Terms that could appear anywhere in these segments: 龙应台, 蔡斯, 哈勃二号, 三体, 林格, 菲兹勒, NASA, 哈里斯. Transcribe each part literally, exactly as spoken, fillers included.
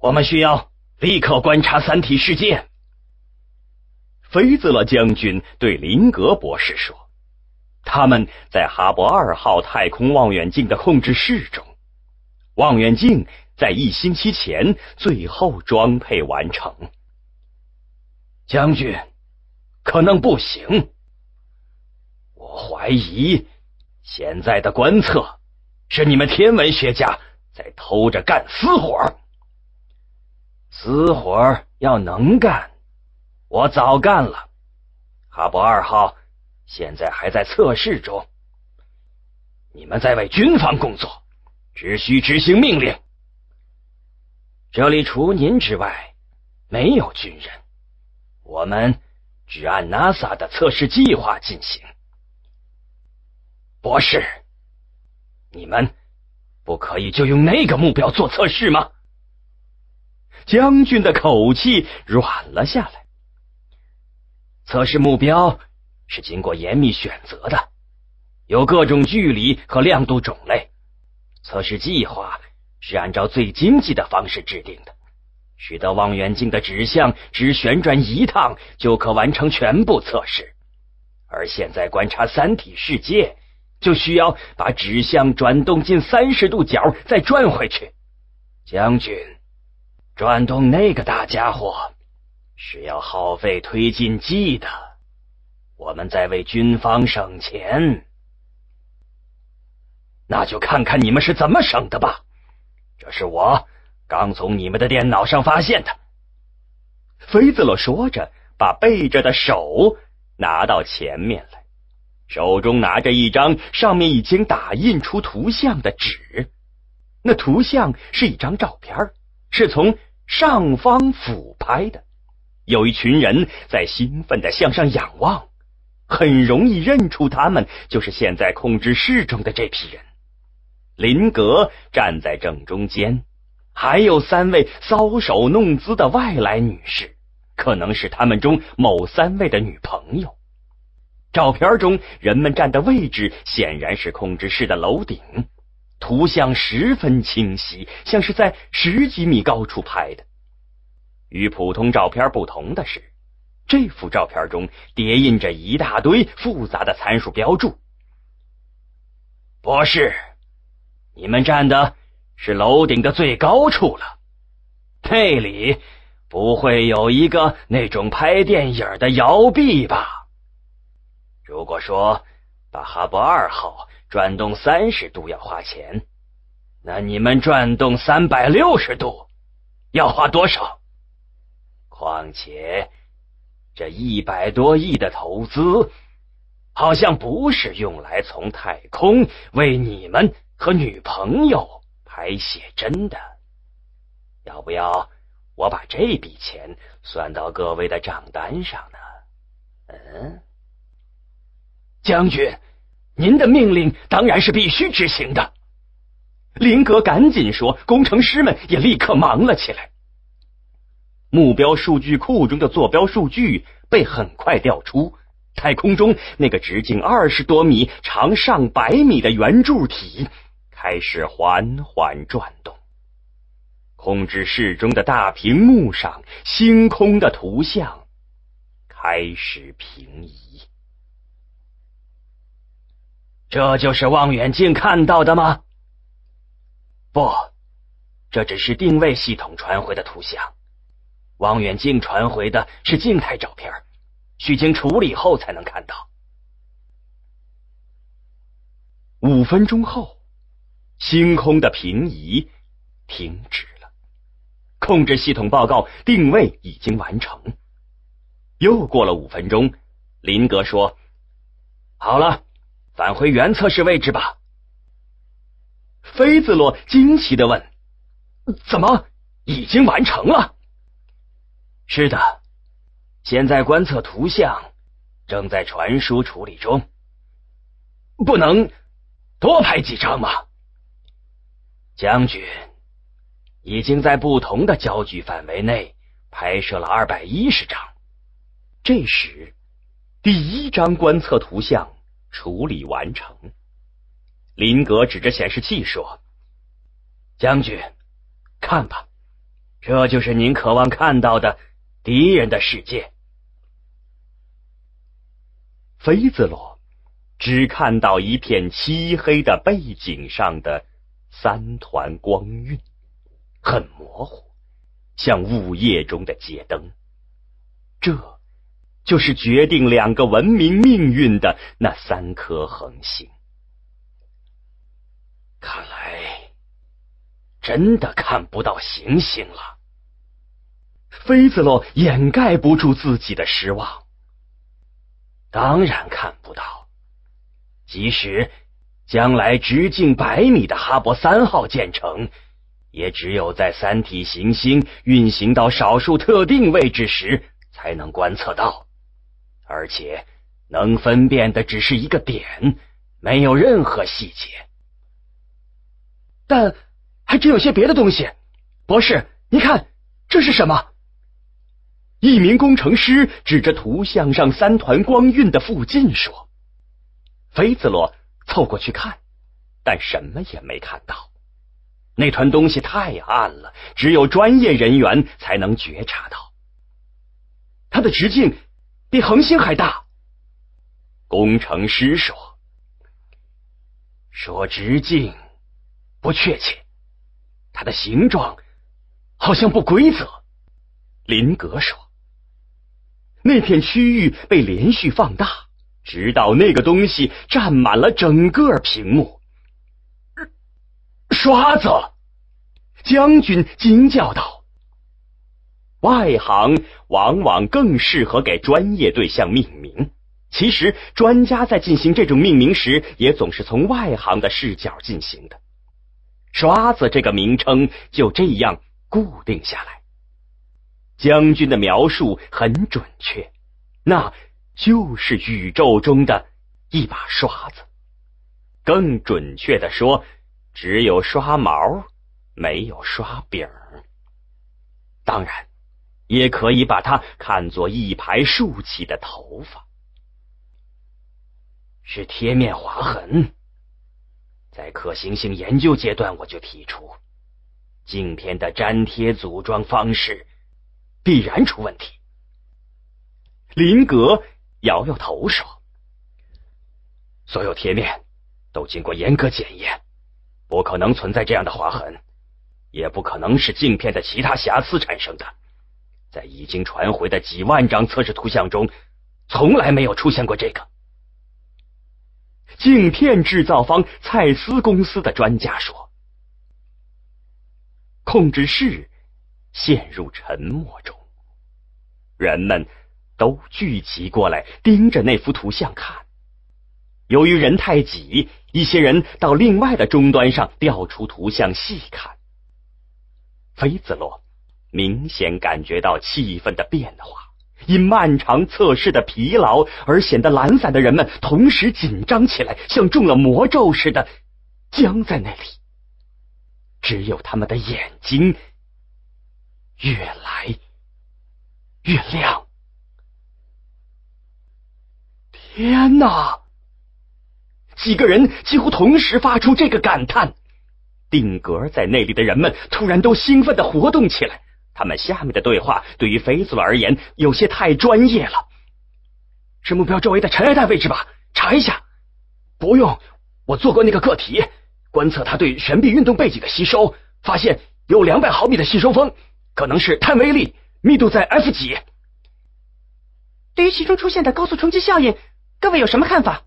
我们需要立刻观察三体世界。”菲兹勒将军对林格博士说，他们在哈勃二号太空望远镜的控制室中，望远镜在一星期前最后装配完成。将军，可能不行。我怀疑现在的观测是你们天文学家在偷着干私活。私活要能干，我早干了。哈勃二号现在还在测试中，你们在为军方工作，只需执行命令。这里除您之外没有军人，我们只按 NASA 的测试计划进行。博士，你们不可以就用那个目标做测试吗？将军的口气软了下来。测试目标是经过严密选择的，有各种距离和亮度种类。测试计划是按照最经济的方式制定的，使得望远镜的指向只旋转一趟就可完成全部测试。而现在观察三体世界，就需要把指向转动近三十度角再转回去。将军，转动那个大家伙是要耗费推进剂的，我们在为军方省钱。那就看看你们是怎么省的吧，这是我刚从你们的电脑上发现的。菲兹勒说着，把背着的手拿到前面来，手中拿着一张上面已经打印出图像的纸。那图像是一张照片，是从上方俯拍的，有一群人在兴奋地向上仰望，很容易认出他们就是现在控制室中的这批人。林格站在正中间，还有三位搔首弄姿的外来女士，可能是他们中某三位的女朋友。照片中人们站的位置显然是控制室的楼顶，图像十分清晰，像是在十几米高处拍的。与普通照片不同的是，这幅照片中叠印着一大堆复杂的参数标注。博士，你们站的是楼顶的最高处了，那里不会有一个那种拍电影的摇臂吧？如果说把哈勃二号转动三十度要花钱，那你们转动三百六十度要花多少？况且这一百多亿的投资好像不是用来从太空为你们和女朋友拍写真的。要不要我把这笔钱算到各位的账单上呢？嗯，将军，您的命令当然是必须执行的。林格赶紧说，工程师们也立刻忙了起来。目标数据库中的坐标数据被很快调出，太空中那个直径二十多米、长上百米的圆柱体开始缓缓转动。控制室中的大屏幕上，星空的图像开始平移。这就是望远镜看到的吗？不，这只是定位系统传回的图像。望远镜传回的是静态照片，需经处理后才能看到。五分钟后，星空的平移停止了，控制系统报告定位已经完成。又过了五分钟，林格说：“好了，返回原测试位置吧。”菲兹洛惊奇地问：“怎么已经完成了？”是的，现在观测图像正在传输处理中。不能多拍几张吗？将军已经在不同的焦距范围内拍摄了二百一十张。这时，第一张观测图像处理完成。林格指着显示器说：“将军，看吧。”这就是您渴望看到的敌人的世界。菲兹罗只看到一片漆黑的背景上的三团光晕，很模糊，像午夜中的街灯。这就是决定两个文明命运的那三颗恒星。看来，真的看不到行星了。菲兹洛掩盖不住自己的失望。当然看不到，即使将来直径百米的哈勃三号建成，也只有在三体行星运行到少数特定位置时才能观测到。而且能分辨的只是一个点，没有任何细节。但还真有些别的东西，博士，你看，这是什么？一名工程师指着图像上三团光晕的附近说。菲兹罗凑过去看，但什么也没看到。那团东西太暗了，只有专业人员才能觉察到。它的直径比恒星还大，工程师说。说直径不确切，它的形状好像不规则。林格说。那片区域被连续放大，直到那个东西占满了整个屏幕。刷子！将军惊叫道。外行往往更适合给专业对象命名，其实专家在进行这种命名时也总是从外行的视角进行的。刷子这个名称就这样固定下来。将军的描述很准确，那就是宇宙中的一把刷子。更准确的说，只有刷毛，没有刷柄。当然也可以把它看作一排竖起的头发。是贴面划痕。在可行性研究阶段我就提出，镜片的粘贴组装方式必然出问题。林格摇摇头说，所有贴面都经过严格检验，不可能存在这样的划痕，也不可能是镜片的其他瑕疵产生的。在已经传回的几万张测试图像中，从来没有出现过这个。镜片制造方蔡斯公司的专家说。控制室陷入沉默中，人们都聚集过来盯着那幅图像看。由于人太挤，一些人到另外的终端上调出图像细看。菲兹洛明显感觉到气氛的变化，因漫长测试的疲劳而显得懒散的人们同时紧张起来，像中了魔咒似的僵在那里。只有他们的眼睛越来越亮。天哪！几个人几乎同时发出这个感叹。定格在那里的人们突然都兴奋地活动起来。他们下面的对话对于菲兹罗而言有些太专业了。是目标周围的尘埃带位置吧？查一下。不用，我做过那个个体，观测它对悬臂运动背景的吸收，发现有两百毫米的吸收峰，可能是碳微粒，密度在 F 几。对于其中出现的高速冲击效应，各位有什么看法？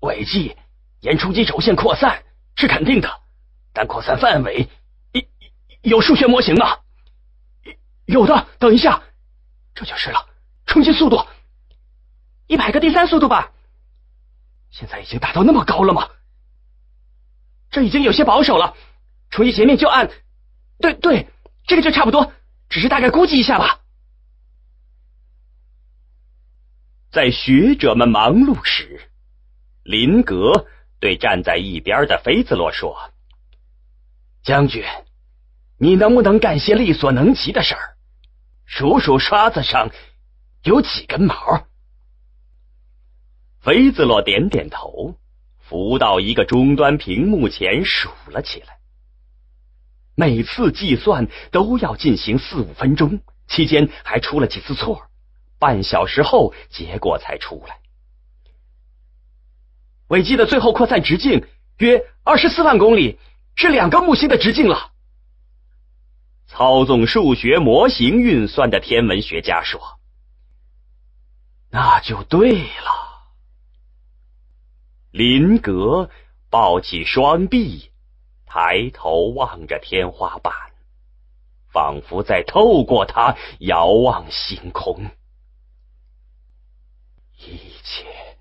尾迹沿冲击轴线扩散是肯定的，但扩散范围有数学模型吗？有的，等一下，这就是了。冲击速度，一百个第三速度吧。现在已经达到那么高了吗？这已经有些保守了。冲击截面就按，对对，这个就差不多，只是大概估计一下吧。在学者们忙碌时，林格对站在一边的菲兹罗说：“将军。”你能不能干些力所能及的事儿？数数刷子上有几根毛。菲兹洛点点头，扶到一个终端屏幕前数了起来。每次计算都要进行四五分钟，期间还出了几次错，半小时后结果才出来。伟基的最后扩散直径约二十四万公里，是两个木星的直径了。操纵数学模型运算的天文学家说：“那就对了。”林格抱起双臂，抬头望着天花板，仿佛在透过它遥望星空。一切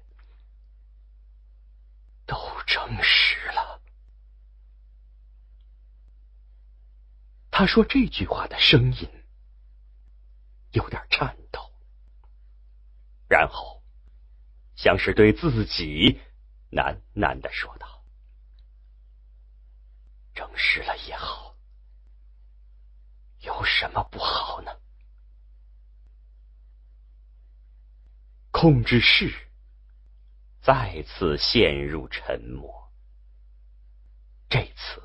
都证实了。他说这句话的声音有点颤抖，然后像是对自己喃喃地说道：“证实了也好，有什么不好呢？”控制室再次陷入沉默，这次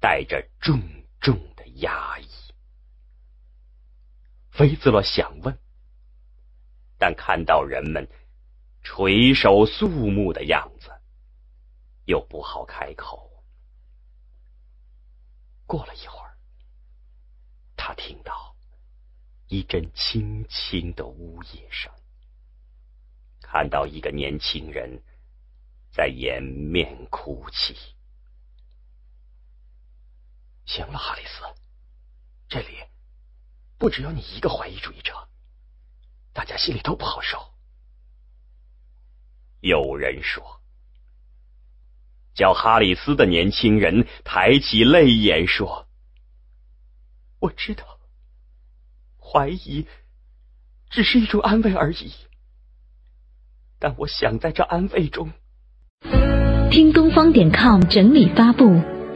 带着重重的压抑。菲兹洛想问，但看到人们垂手肃穆的样子，又不好开口。过了一会儿，他听到一阵轻轻的呜咽声，看到一个年轻人在掩面哭泣。行了，哈里斯，这里不只有你一个怀疑主义者，大家心里都不好受。有人说。叫哈里斯的年轻人抬起泪眼说：“我知道，怀疑只是一种安慰而已，但我想在这安慰中。”听东方点 com 整理发布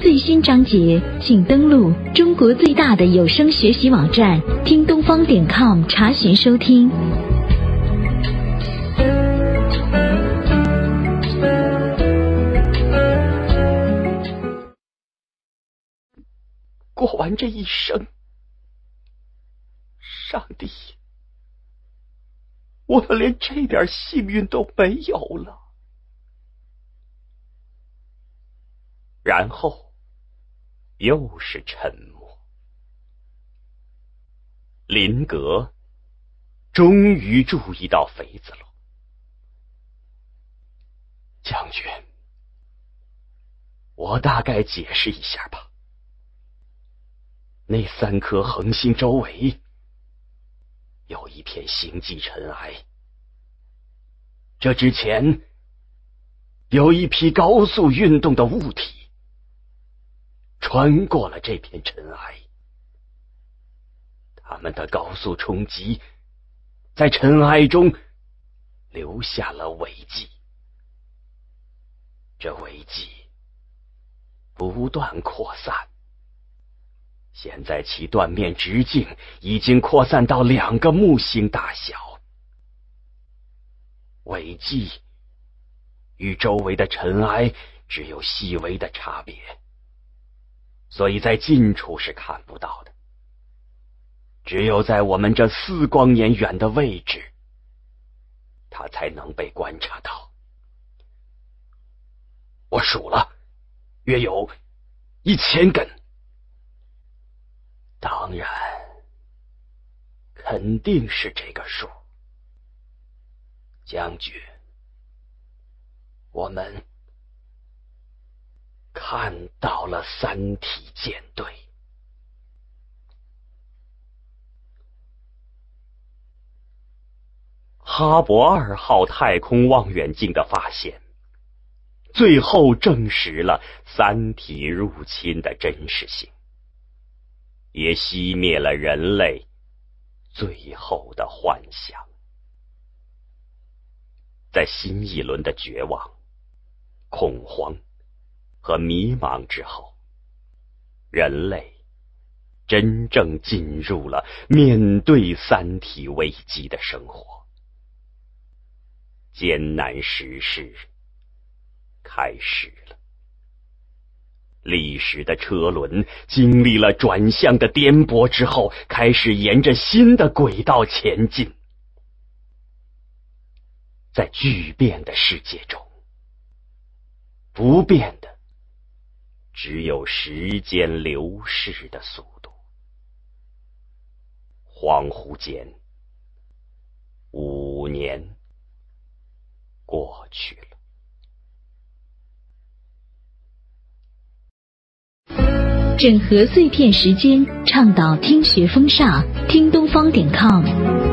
最新章节，请登录中国最大的有声学习网站听东方点 com 查询收听。过完这一生，上帝，我们连这点幸运都没有了。然后又是沉默。林格终于注意到肥子了。“将军，我大概解释一下吧。那三颗恒星周围有一片星际尘埃，这之前有一批高速运动的物体穿过了这片尘埃，它们的高速冲击在尘埃中留下了尾迹，这尾迹不断扩散，现在其断面直径已经扩散到两个木星大小。尾迹与周围的尘埃只有细微的差别，所以在近处是看不到的，只有在我们这四光年远的位置，它才能被观察到。我数了，约有一千根。当然，肯定是这个数。将军，我们看到了三体舰队。哈勃二号太空望远镜的发现，最后证实了三体入侵的真实性，也熄灭了人类最后的幻想。在新一轮的绝望、恐慌和迷茫之后，人类真正进入了面对三体危机的生活。艰难时事开始了。历史的车轮经历了转向的颠簸之后，开始沿着新的轨道前进。在巨变的世界中，不变的只有时间流逝的速度。恍惚间，五年过去了。整合碎片时间，倡导听学风尚，听东方点 com。